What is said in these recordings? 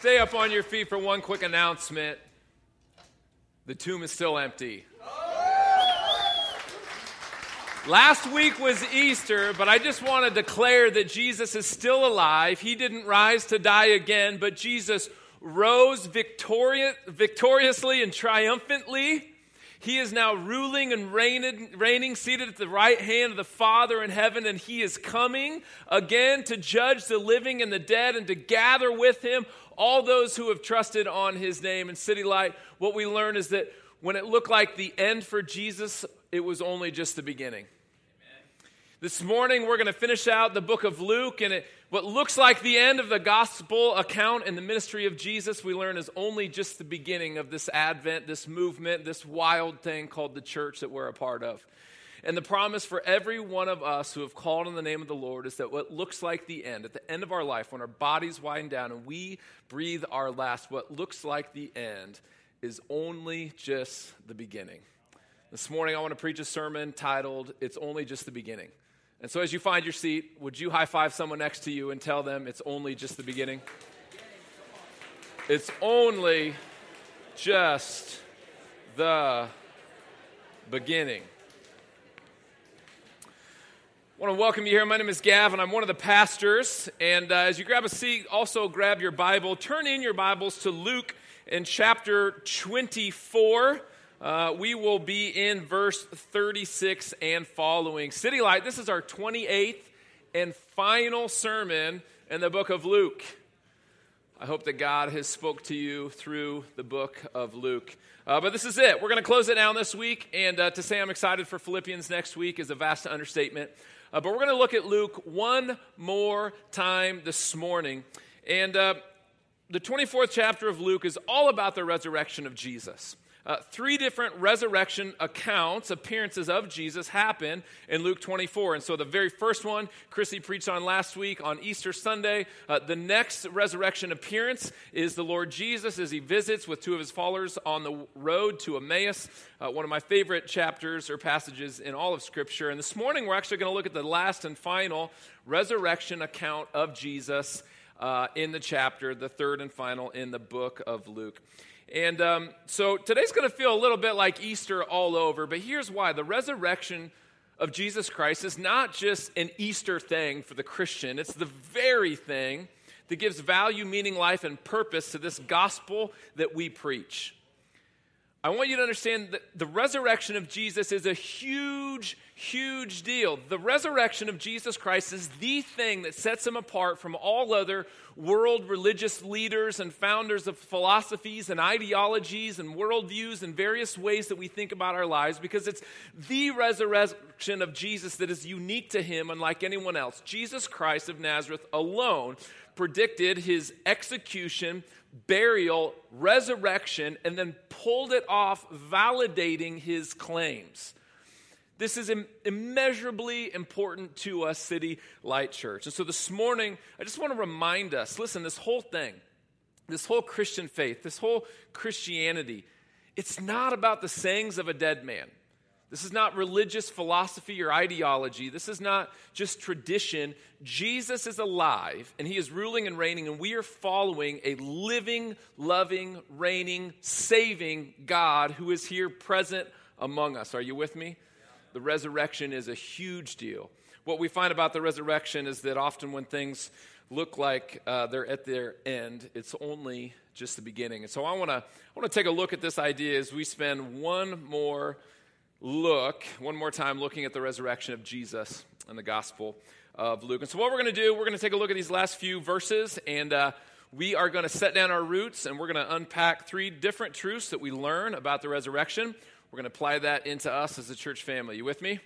Stay up on your feet for one quick announcement. The tomb is still empty. Last week was Easter, but I just want to declare that Jesus is still alive. He didn't rise to die again, but Jesus rose victoriously and triumphantly. He is now ruling and reigning, seated at the right hand of the Father in heaven, and he is coming again to judge the living and the dead and to gather with him all those who have trusted on his name. In City Light, what we learn is that when it looked like the end for Jesus, it was only just the beginning. Amen. This morning, we're going to finish out the book of Luke, and what looks like the end of the gospel account in the ministry of Jesus, we learn is only just the beginning of this Advent, this movement, this wild thing called the church that we're a part of. And the promise for every one of us who have called on the name of the Lord is that what looks like the end, at the end of our life, when our bodies wind down and we breathe our last, what looks like the end is only just the beginning. This morning, I want to preach a sermon titled, It's Only Just the Beginning. And so as you find your seat, would you high-five someone next to you and tell them it's only just the beginning? It's only just the beginning. I want to welcome you here. My name is Gav, and I'm one of the pastors. And as you grab a seat, also grab your Bible. Turn in your Bibles to Luke in chapter 24. We will be in verse 36 and following. City Light, this is our 28th and final sermon in the book of Luke. I hope that God has spoke to you through the book of Luke. But this is it. We're going to close it down this week. And to say I'm excited for Philippians next week is a vast understatement. But we're going to look at Luke one more time this morning. And the 24th chapter of Luke is all about the resurrection of Jesus. Three different resurrection accounts, appearances of Jesus happen in Luke 24. And so the very first one, Chrissy preached on last week on Easter Sunday. The next resurrection appearance is the Lord Jesus as he visits with two of his followers on the road to Emmaus, one of my favorite chapters or passages in all of Scripture. And this morning we're actually going to look at the last and final resurrection account of Jesus in the chapter, the third and final in the book of Luke. And so today's going to feel a little bit like Easter all over, but here's why. The resurrection of Jesus Christ is not just an Easter thing for the Christian. It's the very thing that gives value, meaning, life, and purpose to this gospel that we preach. I want you to understand that the resurrection of Jesus is a huge, huge deal. The resurrection of Jesus Christ is the thing that sets him apart from all other world religious leaders and founders of philosophies and ideologies and worldviews and various ways that we think about our lives, because it's the resurrection of Jesus that is unique to him, unlike anyone else. Jesus Christ of Nazareth alone predicted his execution, burial, resurrection, and then pulled it off, validating his claims. This is immeasurably important to us, City Light Church. And so this morning, I just want to remind us, listen, this whole thing, this whole Christian faith, this whole Christianity, it's not about the sayings of a dead man. This is not religious philosophy or ideology. This is not just tradition. Jesus is alive, and he is ruling and reigning, and we are following a living, loving, reigning, saving God who is here present among us. Are you with me? The resurrection is a huge deal. What we find about the resurrection is that often when things look like they're at their end, it's only just the beginning. And so I want to take a look at this idea as we spend one more time looking at the resurrection of Jesus in the gospel of Luke. And so what we're going to do, we're going to take a look at these last few verses, and we are going to set down our roots, and we're going to unpack three different truths that we learn about the resurrection. We're going to apply that into us as a church family. You with me?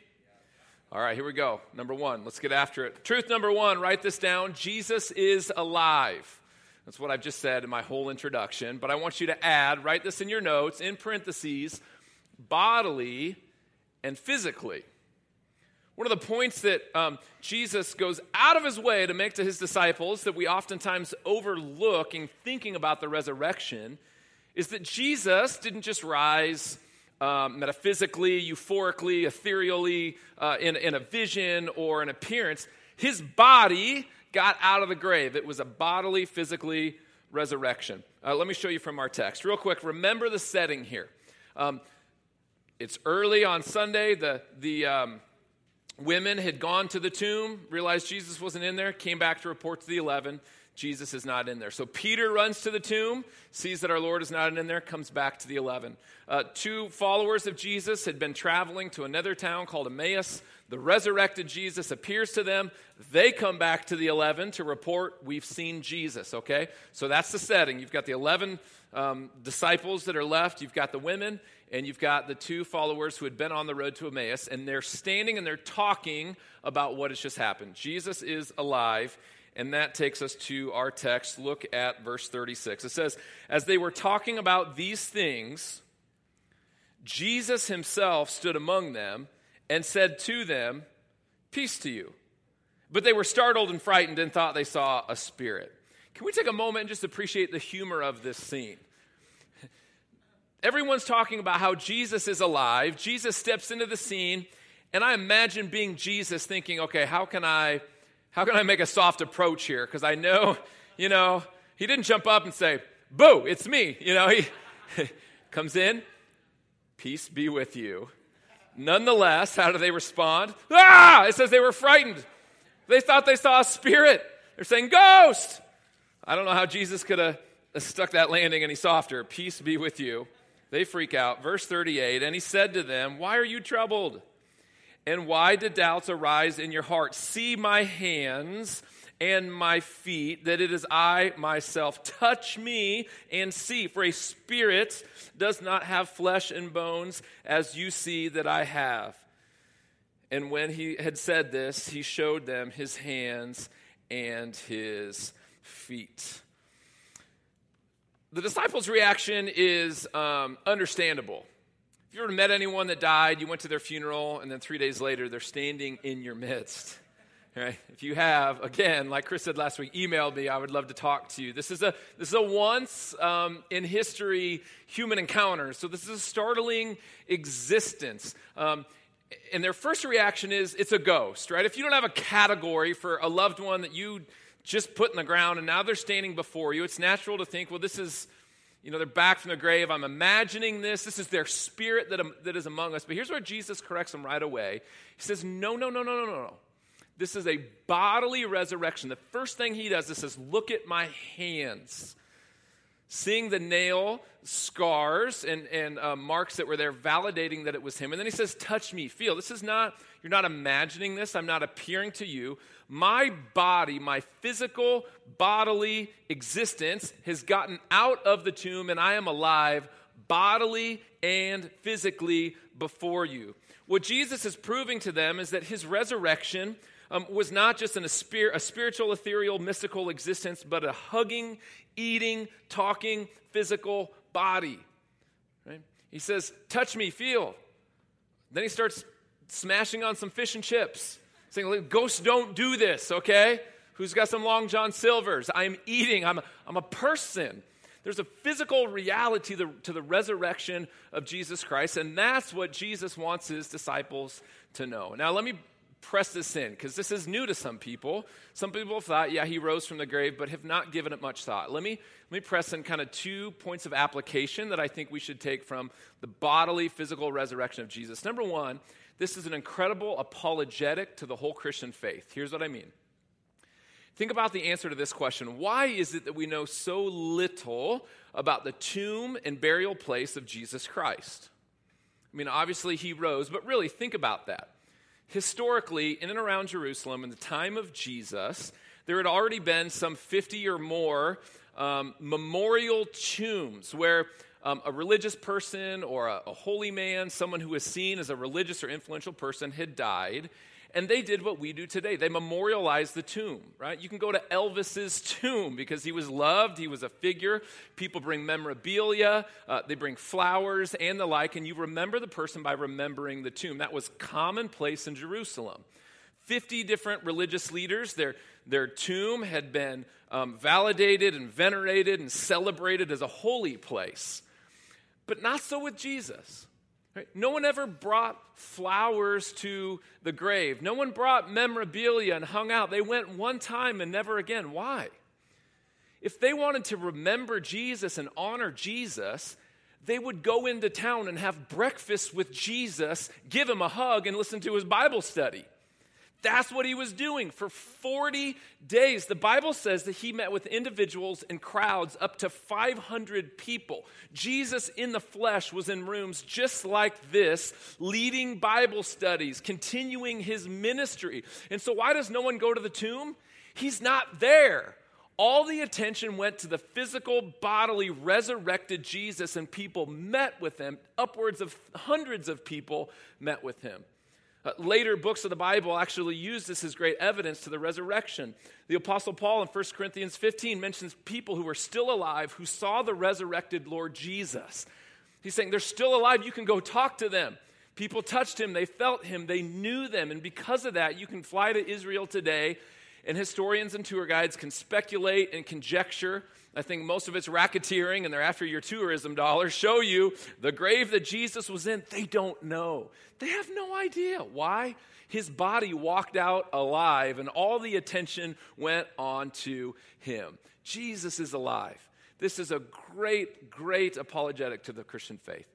All right, here we go. Number one, let's get after it. Truth number one, write this down. Jesus is alive. That's what I've just said in my whole introduction, but I want you to add, write this in your notes, in parentheses, bodily and physically. One of the points that Jesus goes out of his way to make to his disciples that we oftentimes overlook in thinking about the resurrection is that Jesus didn't just rise metaphysically, euphorically, ethereally, in a vision or an appearance. His body got out of the grave. It was a bodily, physically resurrection. Let me show you from our text. Real quick, remember the setting here. It's early on Sunday. The women had gone to the tomb, realized Jesus wasn't in there, came back to report to the 11. Jesus is not in there. So Peter runs to the tomb, sees that our Lord is not in there, comes back to the 11. Two followers of Jesus had been traveling to another town called Emmaus. The resurrected Jesus appears to them. They come back to the 11 to report, we've seen Jesus, okay? So that's the setting. You've got the 11 disciples that are left. You've got the women, and you've got the two followers who had been on the road to Emmaus, and they're standing and they're talking about what has just happened. Jesus is alive. And that takes us to our text. Look at verse 36. It says, as they were talking about these things, Jesus himself stood among them and said to them, peace to you. But they were startled and frightened and thought they saw a spirit. Can we take a moment and just appreciate the humor of this scene? Everyone's talking about how Jesus is alive. Jesus steps into the scene. And I imagine being Jesus thinking, okay, how can I make a soft approach here? Because I know, he didn't jump up and say, boo, it's me. He comes in, peace be with you. Nonetheless, how do they respond? Ah! It says they were frightened. They thought they saw a spirit. They're saying, ghost. I don't know how Jesus could have stuck that landing any softer. Peace be with you. They freak out. Verse 38, and he said to them, why are you troubled? And why do doubts arise in your heart? See my hands and my feet, that it is I myself. Touch me and see, for a spirit does not have flesh and bones, as you see that I have. And when he had said this, he showed them his hands and his feet. The disciples' reaction is understandable. If you ever met anyone that died, you went to their funeral, and then 3 days later, they're standing in your midst, right? If you have, again, like Chris said last week, email me. I would love to talk to you. This is a once in history human encounter, so this is a startling existence. And their first reaction is, it's a ghost, right? If you don't have a category for a loved one that you just put in the ground, and now they're standing before you, it's natural to think, well, this is... they're back from the grave. I'm imagining this. This is their spirit that is among us. But here's where Jesus corrects them right away. He says, no. This is a bodily resurrection. The first thing he does is says, look at my hands. Seeing the nail scars and marks that were there, validating that it was him. And then he says, touch me, feel. This is not, you're not imagining this. I'm not appearing to you. My body, my physical bodily existence has gotten out of the tomb, and I am alive bodily and physically before you. What Jesus is proving to them is that his resurrection was not just a spiritual, ethereal, mystical existence, but a hugging, eating, talking, physical body. Right? He says, touch me, feel. Then he starts smashing on some fish and chips, saying, ghosts don't do this, okay? Who's got some Long John Silvers? I'm eating. I'm a person. There's a physical reality to the resurrection of Jesus Christ, and that's what Jesus wants his disciples to know. Now, let me press this in, because this is new to some people. Some people have thought, yeah, he rose from the grave, but have not given it much thought. Let me press in kind of 2 points of application that I think we should take from the bodily, physical resurrection of Jesus. Number one, this is an incredible apologetic to the whole Christian faith. Here's what I mean. Think about the answer to this question. Why is it that we know so little about the tomb and burial place of Jesus Christ? I mean, obviously he rose, but really think about that. Historically, in and around Jerusalem, in the time of Jesus, there had already been some 50 or more memorial tombs where a religious person or a holy man, someone who was seen as a religious or influential person, had died. And they did what we do today. They memorialized the tomb, right? You can go to Elvis's tomb because he was loved. He was a figure. People bring memorabilia. They bring flowers and the like. And you remember the person by remembering the tomb. That was commonplace in Jerusalem. 50 different religious leaders, their tomb had been validated and venerated and celebrated as a holy place. But not so with Jesus. Right? No one ever brought flowers to the grave. No one brought memorabilia and hung out. They went one time and never again. Why? If they wanted to remember Jesus and honor Jesus, they would go into town and have breakfast with Jesus, give him a hug, and listen to his Bible study. That's what he was doing for 40 days. The Bible says that he met with individuals and crowds, up to 500 people. Jesus in the flesh was in rooms just like this, leading Bible studies, continuing his ministry. And so why does no one go to the tomb? He's not there. All the attention went to the physical, bodily, resurrected Jesus, and people met with him. Upwards of hundreds of people met with him. Later books of the Bible actually use this as great evidence to the resurrection. The Apostle Paul in 1 Corinthians 15 mentions people who are still alive who saw the resurrected Lord Jesus. He's saying they're still alive. You can go talk to them. People touched him. They felt him. They knew them. And because of that, you can fly to Israel today, and historians and tour guides can speculate and conjecture. I think most of it's racketeering, and they're after your tourism dollars. Show you the grave that Jesus was in. They don't know. They have no idea why his body walked out alive, and all the attention went on to him. Jesus is alive. This is a great, great apologetic to the Christian faith.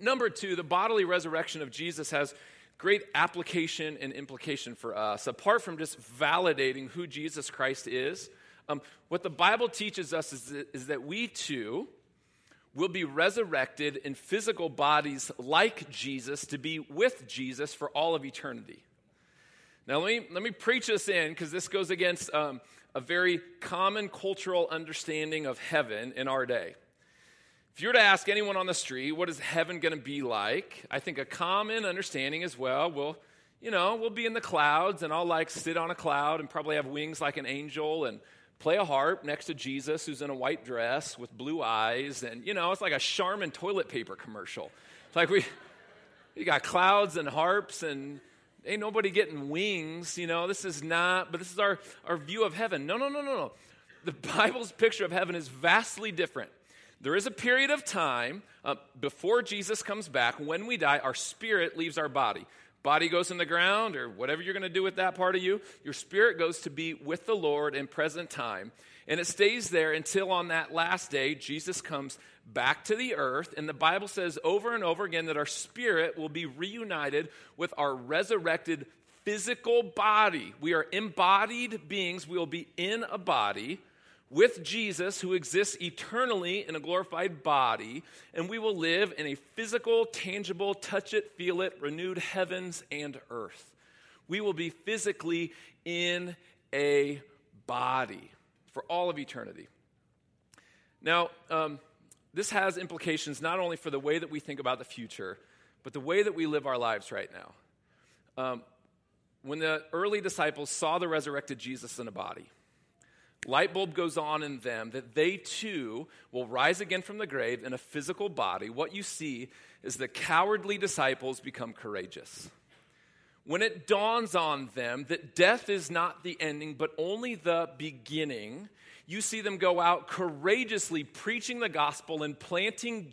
Number two, the bodily resurrection of Jesus has great application and implication for us. Apart from just validating who Jesus Christ is, what the Bible teaches us is that we too will be resurrected in physical bodies like Jesus, to be with Jesus for all of eternity. Now let me preach this in, because this goes against a very common cultural understanding of heaven in our day. If you were to ask anyone on the street, what is heaven going to be like? I think a common understanding is, we'll be in the clouds, and I'll sit on a cloud and probably have wings like an angel and play a harp next to Jesus, who's in a white dress with blue eyes. And, it's like a Charmin toilet paper commercial. It's like we got clouds and harps, and ain't nobody getting wings. This is our view of heaven. No. The Bible's picture of heaven is vastly different. There is a period of time before Jesus comes back. When we die, our spirit leaves our body. Body goes in the ground, or whatever you're going to do with that part of you. Your spirit goes to be with the Lord in present time. And it stays there until on that last day, Jesus comes back to the earth. And the Bible says over and over again that our spirit will be reunited with our resurrected physical body. We are embodied beings. We will be in a body with Jesus, who exists eternally in a glorified body, and we will live in a physical, tangible, touch it, feel it, renewed heavens and earth. We will be physically in a body for all of eternity. Now, this has implications not only for the way that we think about the future, but the way that we live our lives right now. When the early disciples saw the resurrected Jesus in a body, light bulb goes on in them that they too will rise again from the grave in a physical body. What you see is the cowardly disciples become courageous. When it dawns on them that death is not the ending, but only the beginning, you see them go out courageously preaching the gospel and planting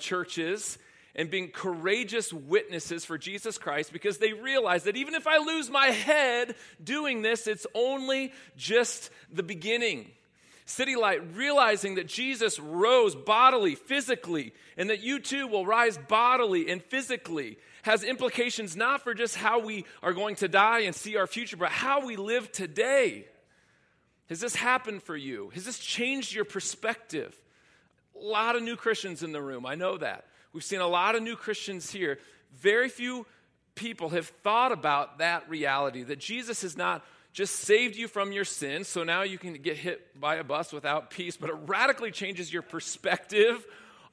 churches and being courageous witnesses for Jesus Christ, because they realize that even if I lose my head doing this, it's only just the beginning. City Light, realizing that Jesus rose bodily, physically, and that you too will rise bodily and physically, has implications not for just how we are going to die and see our future, but how we live today. Has this happened for you? Has this changed your perspective? A lot of new Christians in the room, I know that. We've seen a lot of new Christians here. Very few people have thought about that reality, that Jesus has not just saved you from your sins, so now you can get hit by a bus without peace, but it radically changes your perspective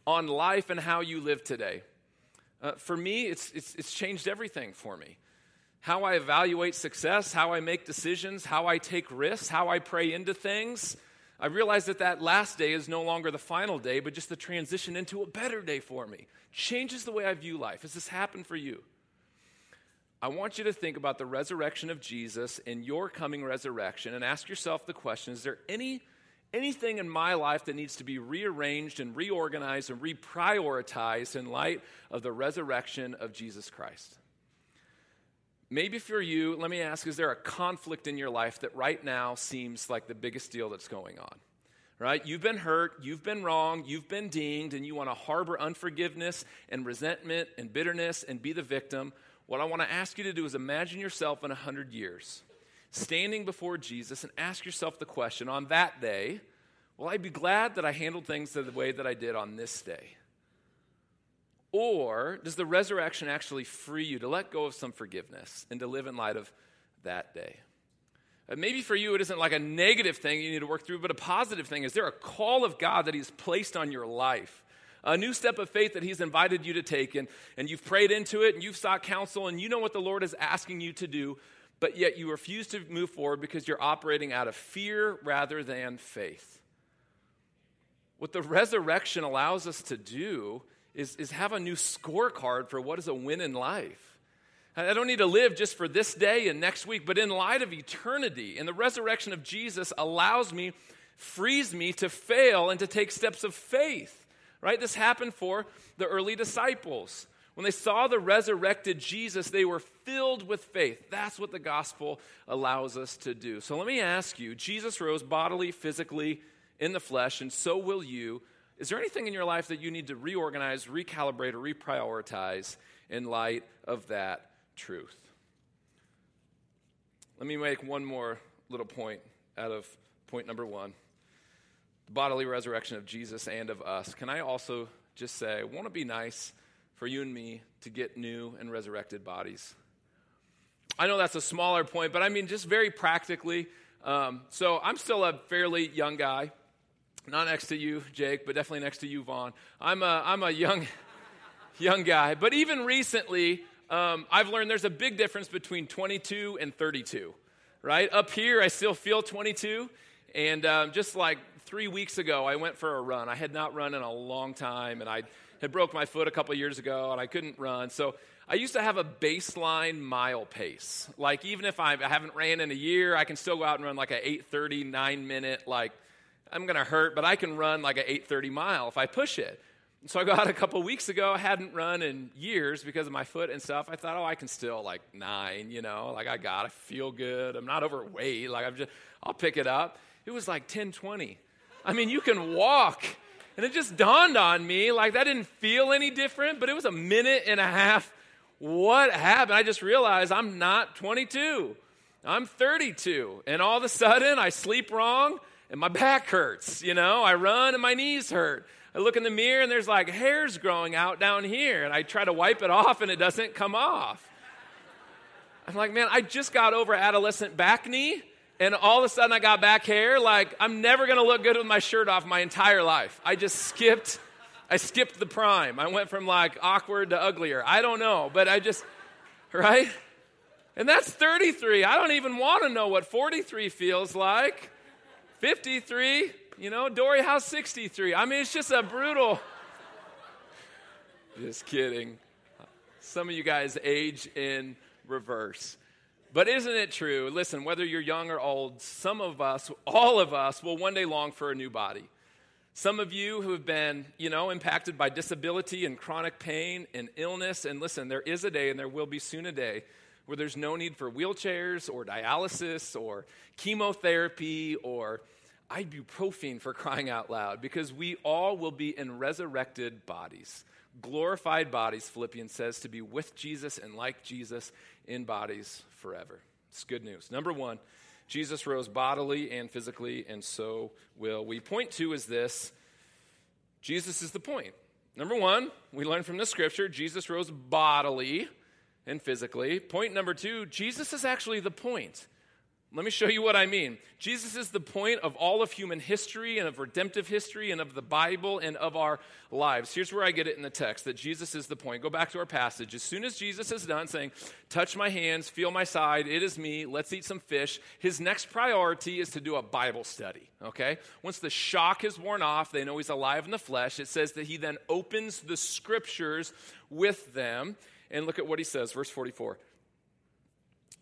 on life and how you live today. For me, it's changed everything for me. How I evaluate success, how I make decisions, how I take risks, how I pray into things. I realize that last day is no longer the final day, but just the transition into a better day for me. Changes the way I view life. Has this happened for you? I want you to think about the resurrection of Jesus and your coming resurrection, and ask yourself the question, is there anything in my life that needs to be rearranged and reorganized and reprioritized in light of the resurrection of Jesus Christ? Maybe for you, let me ask, is there a conflict in your life that right now seems like the biggest deal that's going on? Right? You've been hurt, you've been wrong, you've been dinged, and you want to harbor unforgiveness and resentment and bitterness and be the victim. What I want to ask you to do is imagine yourself in 100 years, standing before Jesus, and ask yourself the question, on that day, will I be glad that I handled things the way that I did on this day? Or does the resurrection actually free you to let go of some forgiveness and to live in light of that day? Maybe for you, it isn't like a negative thing you need to work through, but a positive thing. Is there a call of God that he's placed on your life? A new step of faith that he's invited you to take, and you've prayed into it, and you've sought counsel, and you know what the Lord is asking you to do, but yet you refuse to move forward because you're operating out of fear rather than faith. What the resurrection allows us to do is have a new scorecard for what is a win in life. I don't need to live just for this day and next week, but in light of eternity. And the resurrection of Jesus allows me, frees me to fail and to take steps of faith, right? This happened for the early disciples. When they saw the resurrected Jesus, they were filled with faith. That's what the gospel allows us to do. So let me ask you, Jesus rose bodily, physically, in the flesh, and so will you. Is there anything in your life that you need to reorganize, recalibrate, or reprioritize in light of that truth? Let me make one more little point out of point number one, the bodily resurrection of Jesus and of us. Can I also just say, won't it be nice for you and me to get new and resurrected bodies? I know that's a smaller point, but I mean just very practically. So I'm still a fairly young guy, not next to you, Jake, but definitely next to you, Vaughn. I'm a young guy, but even recently, I've learned there's a big difference between 22 and 32, right? Up here, I still feel 22, and just like 3 weeks ago, I went for a run. I had not run in a long time, and I had broke my foot a couple years ago, and I couldn't run. So I used to have a baseline mile pace. Like, even if I haven't ran in a year, I can still go out and run like an 8:30, 9-minute, like, I'm going to hurt, but I can run like an 8:30 mile if I push it. So I go out a couple weeks ago. I hadn't run in years because of my foot and stuff. I thought, oh, I can still like 9, you know, like I feel good. I'm not overweight. Like I'll pick it up. It was like 10:20. I mean, you can walk. And it just dawned on me, like that didn't feel any different, but it was a minute and a half. What happened? I just realized I'm not 22. I'm 32. And all of a sudden I sleep wrong and my back hurts, you know, I run and my knees hurt. I look in the mirror, and there's like hairs growing out down here, and I try to wipe it off, and it doesn't come off. I'm like, man, I just got over adolescent back knee, and all of a sudden I got back hair. Like, I'm never going to look good with my shirt off my entire life. I just skipped the prime. I went from like awkward to uglier. I don't know, but right? And that's 33. I don't even want to know what 43 feels like. 53, you know, Dory, how's 63? I mean, it's just a brutal, just kidding. Some of you guys age in reverse. But isn't it true? Listen, whether you're young or old, some of us, all of us, will one day long for a new body. Some of you who have been, you know, impacted by disability and chronic pain and illness, and listen, there is a day, and there will be soon a day, where there's no need for wheelchairs or dialysis or chemotherapy or ibuprofen, for crying out loud, because we all will be in resurrected bodies, glorified bodies, Philippians says, to be with Jesus and like Jesus in bodies forever. It's good news. Number one, Jesus rose bodily and physically, and so will we. Point two is this: Jesus is the point. Number one, we learn from this scripture, Jesus rose bodily and physically. Point number two, Jesus is actually the point. Let me show you what I mean. Jesus is the point of all of human history and of redemptive history and of the Bible and of our lives. Here's where I get it in the text, that Jesus is the point. Go back to our passage. As soon as Jesus is done saying, touch my hands, feel my side, it is me, let's eat some fish, his next priority is to do a Bible study, okay? Once the shock is worn off, they know he's alive in the flesh, it says that he then opens the scriptures with them. And look at what he says, verse 44.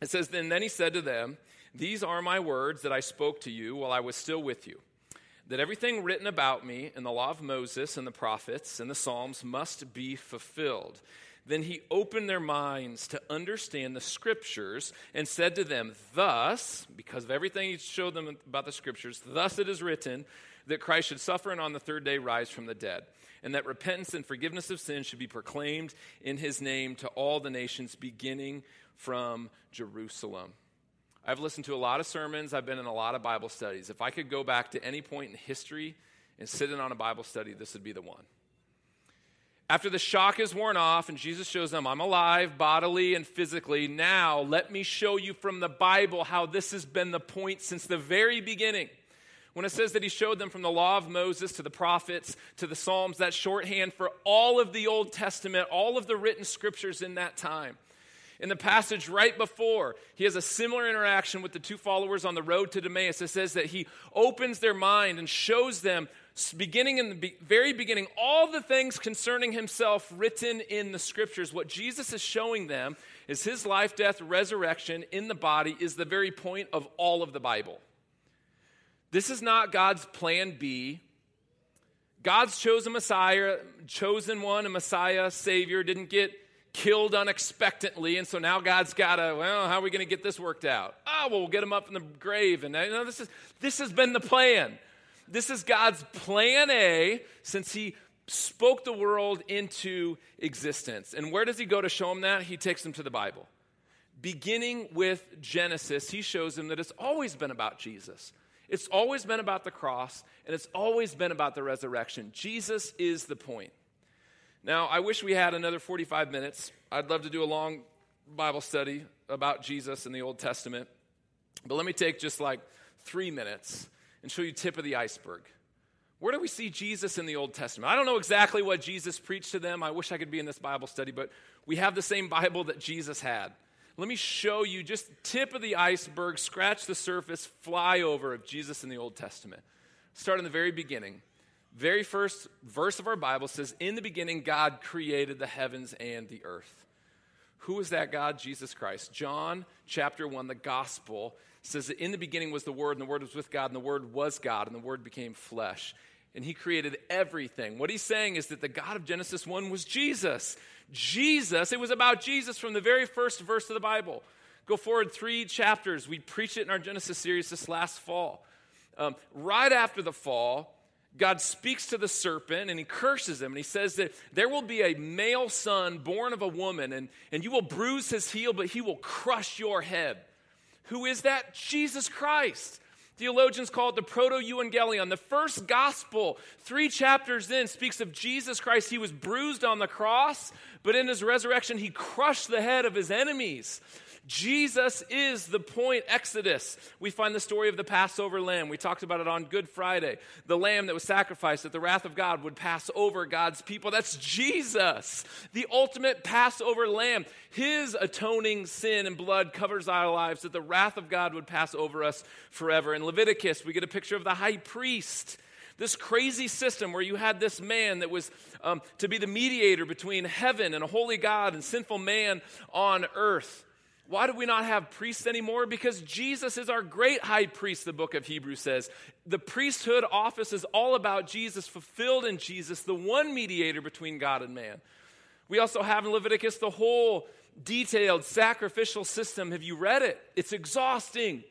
It says, Then he said to them, these are my words that I spoke to you while I was still with you, that everything written about me in the law of Moses and the prophets and the Psalms must be fulfilled. Then he opened their minds to understand the scriptures and said to them, thus, because of everything he showed them about the scriptures, thus it is written that Christ should suffer and on the third day rise from the dead, and that repentance and forgiveness of sins should be proclaimed in his name to all the nations, beginning from Jerusalem. I've listened to a lot of sermons. I've been in a lot of Bible studies. If I could go back to any point in history and sit in on a Bible study, this would be the one. After the shock is worn off and Jesus shows them, I'm alive bodily and physically, now let me show you from the Bible how this has been the point since the very beginning. When it says that he showed them from the law of Moses to the prophets to the Psalms, that's shorthand for all of the Old Testament, all of the written scriptures in that time. In the passage right before, he has a similar interaction with the two followers on the road to Emmaus. It says that he opens their mind and shows them, beginning in the very beginning, all the things concerning himself written in the scriptures. What Jesus is showing them is his life, death, resurrection in the body is the very point of all of the Bible. This is not God's plan B. God's chosen one, a Messiah, Savior, didn't get killed unexpectedly, and so now God's got to, how are we going to get this worked out? We'll get him up in the grave. And this has been the plan. This is God's plan A since he spoke the world into existence. And where does he go to show him that? He takes him to the Bible. Beginning with Genesis, he shows him that it's always been about Jesus. It's always been about the cross, and it's always been about the resurrection. Jesus is the point. Now, I wish we had another 45 minutes. I'd love to do a long Bible study about Jesus in the Old Testament. But let me take just like 3 minutes and show you tip of the iceberg. Where do we see Jesus in the Old Testament? I don't know exactly what Jesus preached to them. I wish I could be in this Bible study, but we have the same Bible that Jesus had. Let me show you just tip of the iceberg, scratch the surface, flyover of Jesus in the Old Testament. Start in the very beginning. Very first verse of our Bible says, in the beginning, God created the heavens and the earth. Who is that God? Jesus Christ. John chapter 1, the gospel, says that in the beginning was the Word, and the Word was with God, and the Word was God, and the Word became flesh. And he created everything. What he's saying is that the God of Genesis 1 was Jesus. Jesus, it was about Jesus from the very first verse of the Bible. Go forward 3 chapters. We preached it in our Genesis series this last fall. Right after the fall, God speaks to the serpent, and he curses him, and he says that there will be a male son born of a woman, and you will bruise his heel, but he will crush your head. Who is that? Jesus Christ. Theologians call it the proto-euangelion. The first gospel, 3 chapters in, speaks of Jesus Christ. He was bruised on the cross, but in his resurrection, he crushed the head of his enemies. Jesus is the point. Exodus, we find the story of the Passover lamb. We talked about it on Good Friday. The lamb that was sacrificed that the wrath of God would pass over God's people. That's Jesus, the ultimate Passover lamb. His atoning sin and blood covers our lives that the wrath of God would pass over us forever. In Leviticus, we get a picture of the high priest. This crazy system where you had this man that was to be the mediator between heaven and a holy God and sinful man on earth. Why do we not have priests anymore? Because Jesus is our great high priest, the book of Hebrews says. The priesthood office is all about Jesus, fulfilled in Jesus, the one mediator between God and man. We also have in Leviticus the whole detailed sacrificial system. Have you read it? It's exhausting.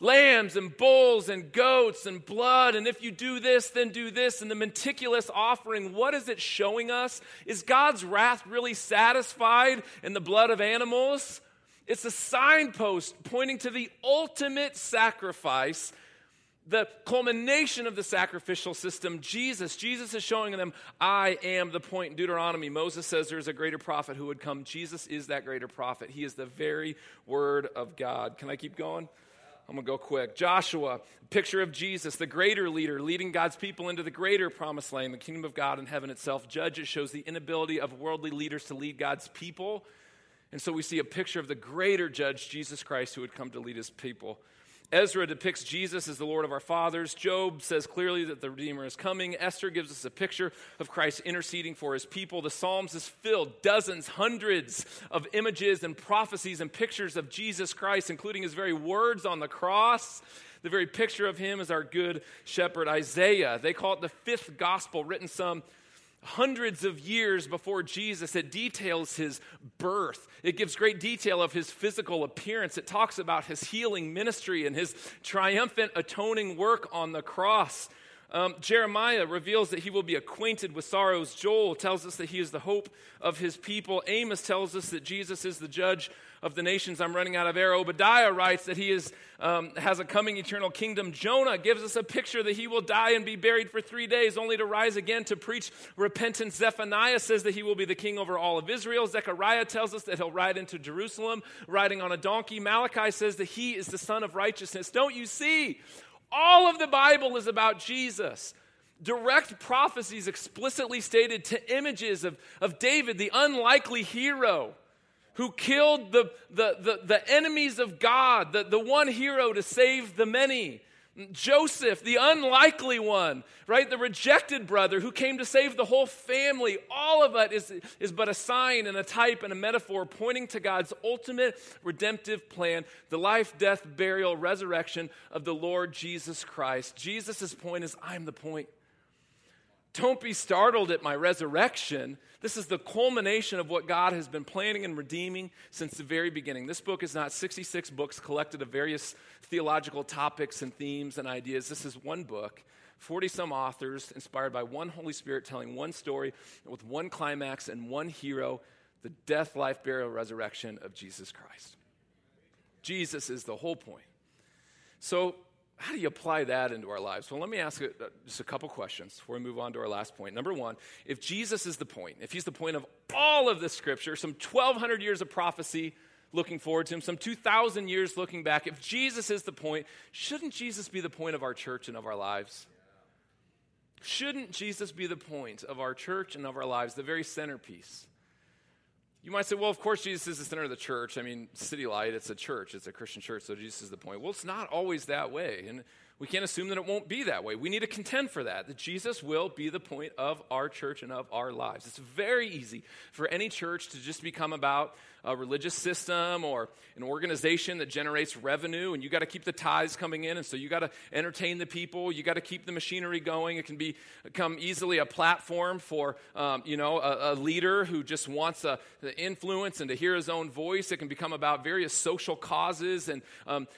Lambs and bulls and goats and blood, and if you do this, then do this, and the meticulous offering. What is it showing us? Is God's wrath really satisfied in the blood of animals? It's a signpost pointing to the ultimate sacrifice, the culmination of the sacrificial system, Jesus. Jesus is showing them, I am the point. In Deuteronomy, Moses says there is a greater prophet who would come. Jesus is that greater prophet. He is the very word of God. Can I keep going? I'm going to go quick. Joshua, picture of Jesus, the greater leader, leading God's people into the greater promised land, the kingdom of God and heaven itself. Judges shows the inability of worldly leaders to lead God's people. And so we see a picture of the greater judge, Jesus Christ, who would come to lead his people. Ezra depicts Jesus as the Lord of our fathers. Job says clearly that the Redeemer is coming. Esther gives us a picture of Christ interceding for his people. The Psalms is filled, dozens, hundreds of images and prophecies and pictures of Jesus Christ, including his very words on the cross. The very picture of him is our good shepherd, Isaiah. They call it the 5th gospel, written some hundreds of years before Jesus. It details his birth. It gives great detail of his physical appearance. It talks about his healing ministry and his triumphant atoning work on the cross. Jeremiah reveals that he will be acquainted with sorrows. Joel tells us that he is the hope of his people. Amos tells us that Jesus is the judge of the nations. I'm running out of air. Obadiah writes that he is has a coming eternal kingdom. Jonah gives us a picture that he will die and be buried for 3 days, only to rise again to preach repentance. Zephaniah says that he will be the king over all of Israel. Zechariah tells us that he'll ride into Jerusalem, riding on a donkey. Malachi says that he is the son of righteousness. Don't you see? All of the Bible is about Jesus. Direct prophecies explicitly stated to images of David, the unlikely hero who killed the enemies of God, the one hero to save the many. Joseph, the unlikely one, right? The rejected brother who came to save the whole family. All of it is but a sign and a type and a metaphor pointing to God's ultimate redemptive plan, the life, death, burial, resurrection of the Lord Jesus Christ. Jesus' point is, I'm the point. Don't be startled at my resurrection. This is the culmination of what God has been planning and redeeming since the very beginning. This book is not 66 books collected of various theological topics and themes and ideas. This is one book, 40-some authors, inspired by one Holy Spirit, telling one story with one climax and one hero, the death, life, burial, resurrection of Jesus Christ. Jesus is the whole point. So, how do you apply that into our lives? Well, let me ask just a couple questions before we move on to our last point. Number one, if Jesus is the point, if he's the point of all of this scripture, some 1,200 years of prophecy looking forward to him, some 2,000 years looking back, if Jesus is the point, shouldn't Jesus be the point of our church and of our lives? Shouldn't Jesus be the point of our church and of our lives, the very centerpiece? You might say, well, of course, Jesus is the center of the church. I mean, City Light, it's a church. It's a Christian church, so Jesus is the point. Well, it's not always that way, and we can't assume that it won't be that way. We need to contend for that Jesus will be the point of our church and of our lives. It's very easy for any church to just become about a religious system or an organization that generates revenue, and you got to keep the tithes coming in, and so you got to entertain the people. You got to keep the machinery going. It can become easily a platform for a leader who just wants the influence and to hear his own voice. It can become about various social causes and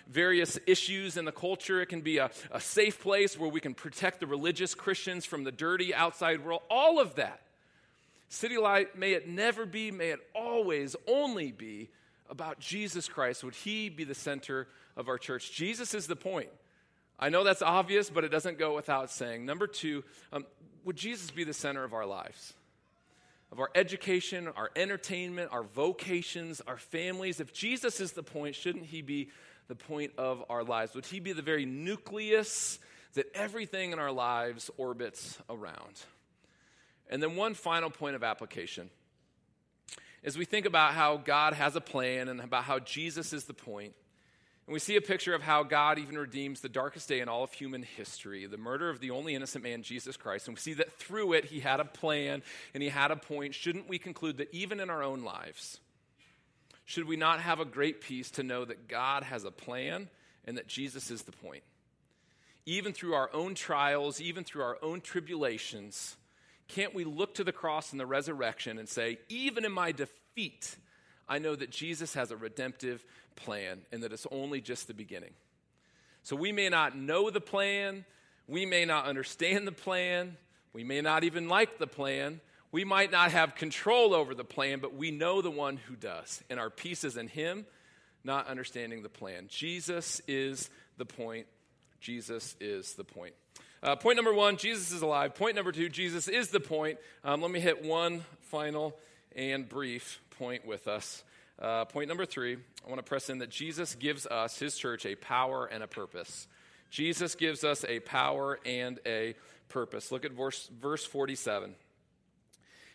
various issues in the culture. It can be a safe place where we can protect the religious Christians from the dirty outside world. All of that. City Light, may it never be, may it always only be about Jesus Christ. Would he be the center of our church? Jesus is the point. I know that's obvious, but it doesn't go without saying. Number two, would Jesus be the center of our lives? Of our education, our entertainment, our vocations, our families? If Jesus is the point, shouldn't he be the point of our lives? Would he be the very nucleus that everything in our lives orbits around? And then one final point of application. As we think about how God has a plan and about how Jesus is the point, and we see a picture of how God even redeems the darkest day in all of human history, the murder of the only innocent man, Jesus Christ, and we see that through it, he had a plan and he had a point. Shouldn't we conclude that even in our own lives, should we not have a great peace to know that God has a plan and that Jesus is the point? Even through our own trials, even through our own tribulations, can't we look to the cross and the resurrection and say, even in my defeat, I know that Jesus has a redemptive plan and that it's only just the beginning. So we may not know the plan, we may not understand the plan, we may not even like the plan, we might not have control over the plan, but we know the one who does. And our peace is in him, not understanding the plan. Jesus is the point. Jesus is the point. Point number one, Jesus is alive. Point number two, Jesus is the point. Let me hit one final and brief point with us. Point number three, I want to press in that Jesus gives us, his church, a power and a purpose. Jesus gives us a power and a purpose. Look at verse 47.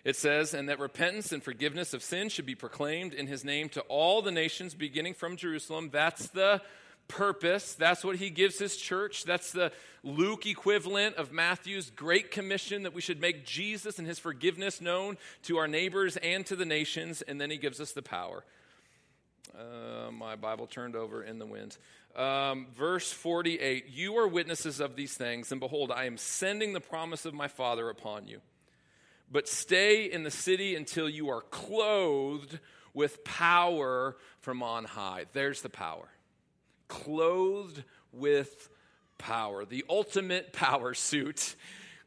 It says, and that repentance and forgiveness of sin should be proclaimed in his name to all the nations, beginning from Jerusalem. That's the purpose. That's what he gives his church. That's the Luke equivalent of Matthew's Great Commission, that we should make Jesus and his forgiveness known to our neighbors and to the nations. And then he gives us the power. My Bible turned over in the wind. Verse 48, you are witnesses of these things, and behold, I am sending the promise of my Father upon you. But stay in the city until you are clothed with power from on high. There's the power. Clothed with power. The ultimate power suit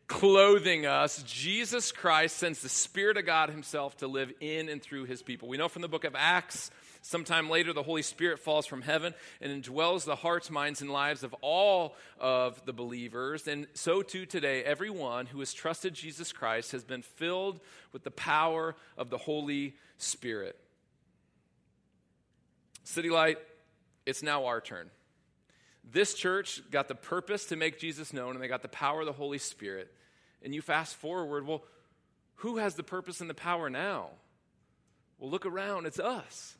clothing us. Jesus Christ sends the Spirit of God himself to live in and through his people. We know from the book of Acts, sometime later, the Holy Spirit falls from heaven and indwells the hearts, minds, and lives of all of the believers. And so too today, everyone who has trusted Jesus Christ has been filled with the power of the Holy Spirit. City Light, it's now our turn. This church got the purpose to make Jesus known, and they got the power of the Holy Spirit. And you fast forward, well, who has the purpose and the power now? Well, look around, it's us.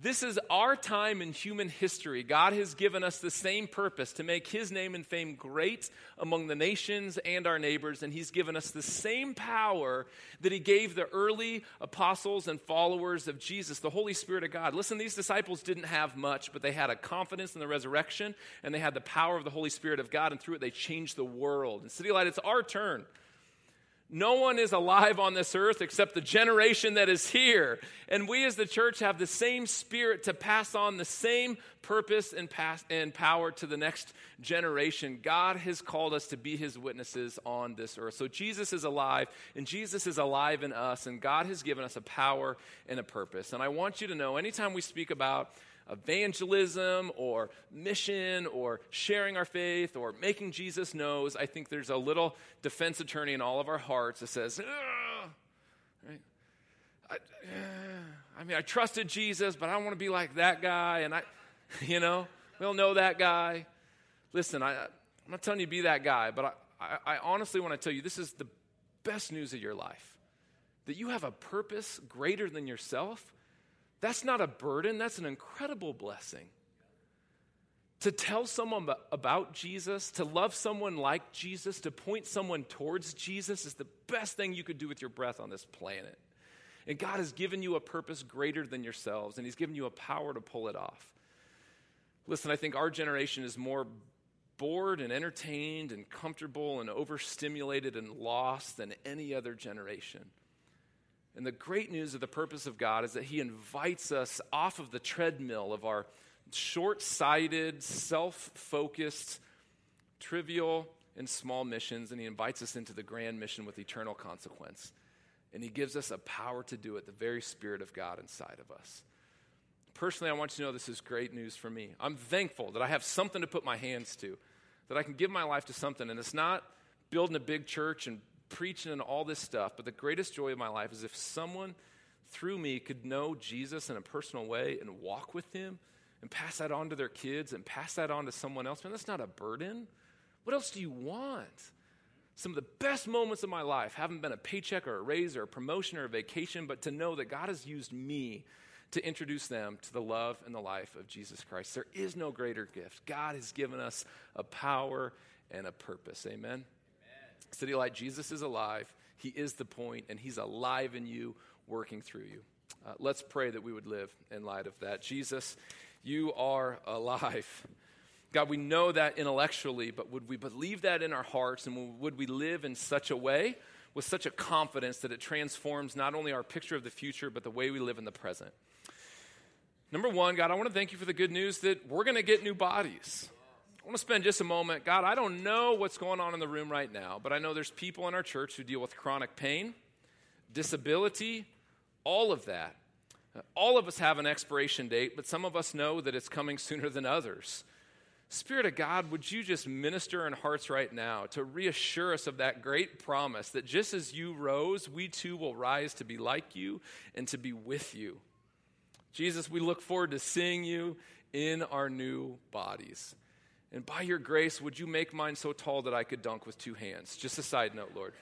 This is our time in human history. God has given us the same purpose to make his name and fame great among the nations and our neighbors. And he's given us the same power that he gave the early apostles and followers of Jesus, the Holy Spirit of God. Listen, these disciples didn't have much, but they had a confidence in the resurrection, and they had the power of the Holy Spirit of God, and through it they changed the world. And City Light, it's our turn. No one is alive on this earth except the generation that is here. And we as the church have the same Spirit to pass on the same purpose and power to the next generation. God has called us to be his witnesses on this earth. So Jesus is alive, and Jesus is alive in us, and God has given us a power and a purpose. And I want you to know, anytime we speak about evangelism or mission or sharing our faith or making Jesus knows, I think there's a little defense attorney in all of our hearts that says, right? I mean, I trusted Jesus, but I don't want to be like that guy. And we all know that guy. Listen, I'm not telling you to be that guy, but I honestly want to tell you this is the best news of your life, that you have a purpose greater than yourself. That's not a burden. That's an incredible blessing. To tell someone about Jesus, to love someone like Jesus, to point someone towards Jesus is the best thing you could do with your breath on this planet. And God has given you a purpose greater than yourselves, and he's given you a power to pull it off. Listen, I think our generation is more bored and entertained and comfortable and overstimulated and lost than any other generation. And the great news of the purpose of God is that he invites us off of the treadmill of our short-sighted, self-focused, trivial, and small missions, and he invites us into the grand mission with eternal consequence. And he gives us a power to do it, the very Spirit of God inside of us. Personally, I want you to know this is great news for me. I'm thankful that I have something to put my hands to, that I can give my life to something, and it's not building a big church and preaching and all this stuff, but the greatest joy of my life is if someone through me could know Jesus in a personal way and walk with him and pass that on to their kids and pass that on to someone else. Man, that's not a burden. What else do you want? Some of the best moments of my life haven't been a paycheck or a raise or a promotion or a vacation, but to know that God has used me to introduce them to the love and the life of Jesus Christ. There is no greater gift. God has given us a power and a purpose. Amen. City Light, Jesus is alive. He is the point, and he's alive in you, working through you. Let's pray that we would live in light of that. Jesus, you are alive. God, we know that intellectually, but would we believe that in our hearts, and would we live in such a way with such a confidence that it transforms not only our picture of the future, but the way we live in the present? Number one, God, I want to thank you for the good news that we're going to get new bodies. I want to spend just a moment. God, I don't know what's going on in the room right now, but I know there's people in our church who deal with chronic pain, disability, all of that. All of us have an expiration date, but some of us know that it's coming sooner than others. Spirit of God, would you just minister in hearts right now to reassure us of that great promise that just as you rose, we too will rise to be like you and to be with you. Jesus, we look forward to seeing you in our new bodies. And by your grace, would you make mine so tall that I could dunk with two hands? Just a side note, Lord.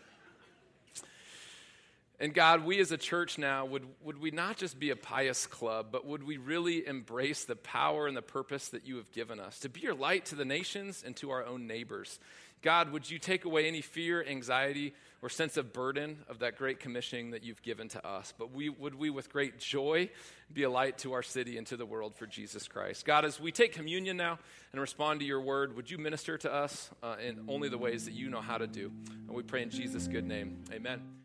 And God, we as a church now, would we not just be a pious club, but would we really embrace the power and the purpose that you have given us to be your light to the nations and to our own neighbors? God, would you take away any fear, anxiety, or sense of burden of that great commissioning that you've given to us? But would we, with great joy, be a light to our city and to the world for Jesus Christ? God, as we take communion now and respond to your word, would you minister to us in only the ways that you know how to do? And we pray in Jesus' good name. Amen.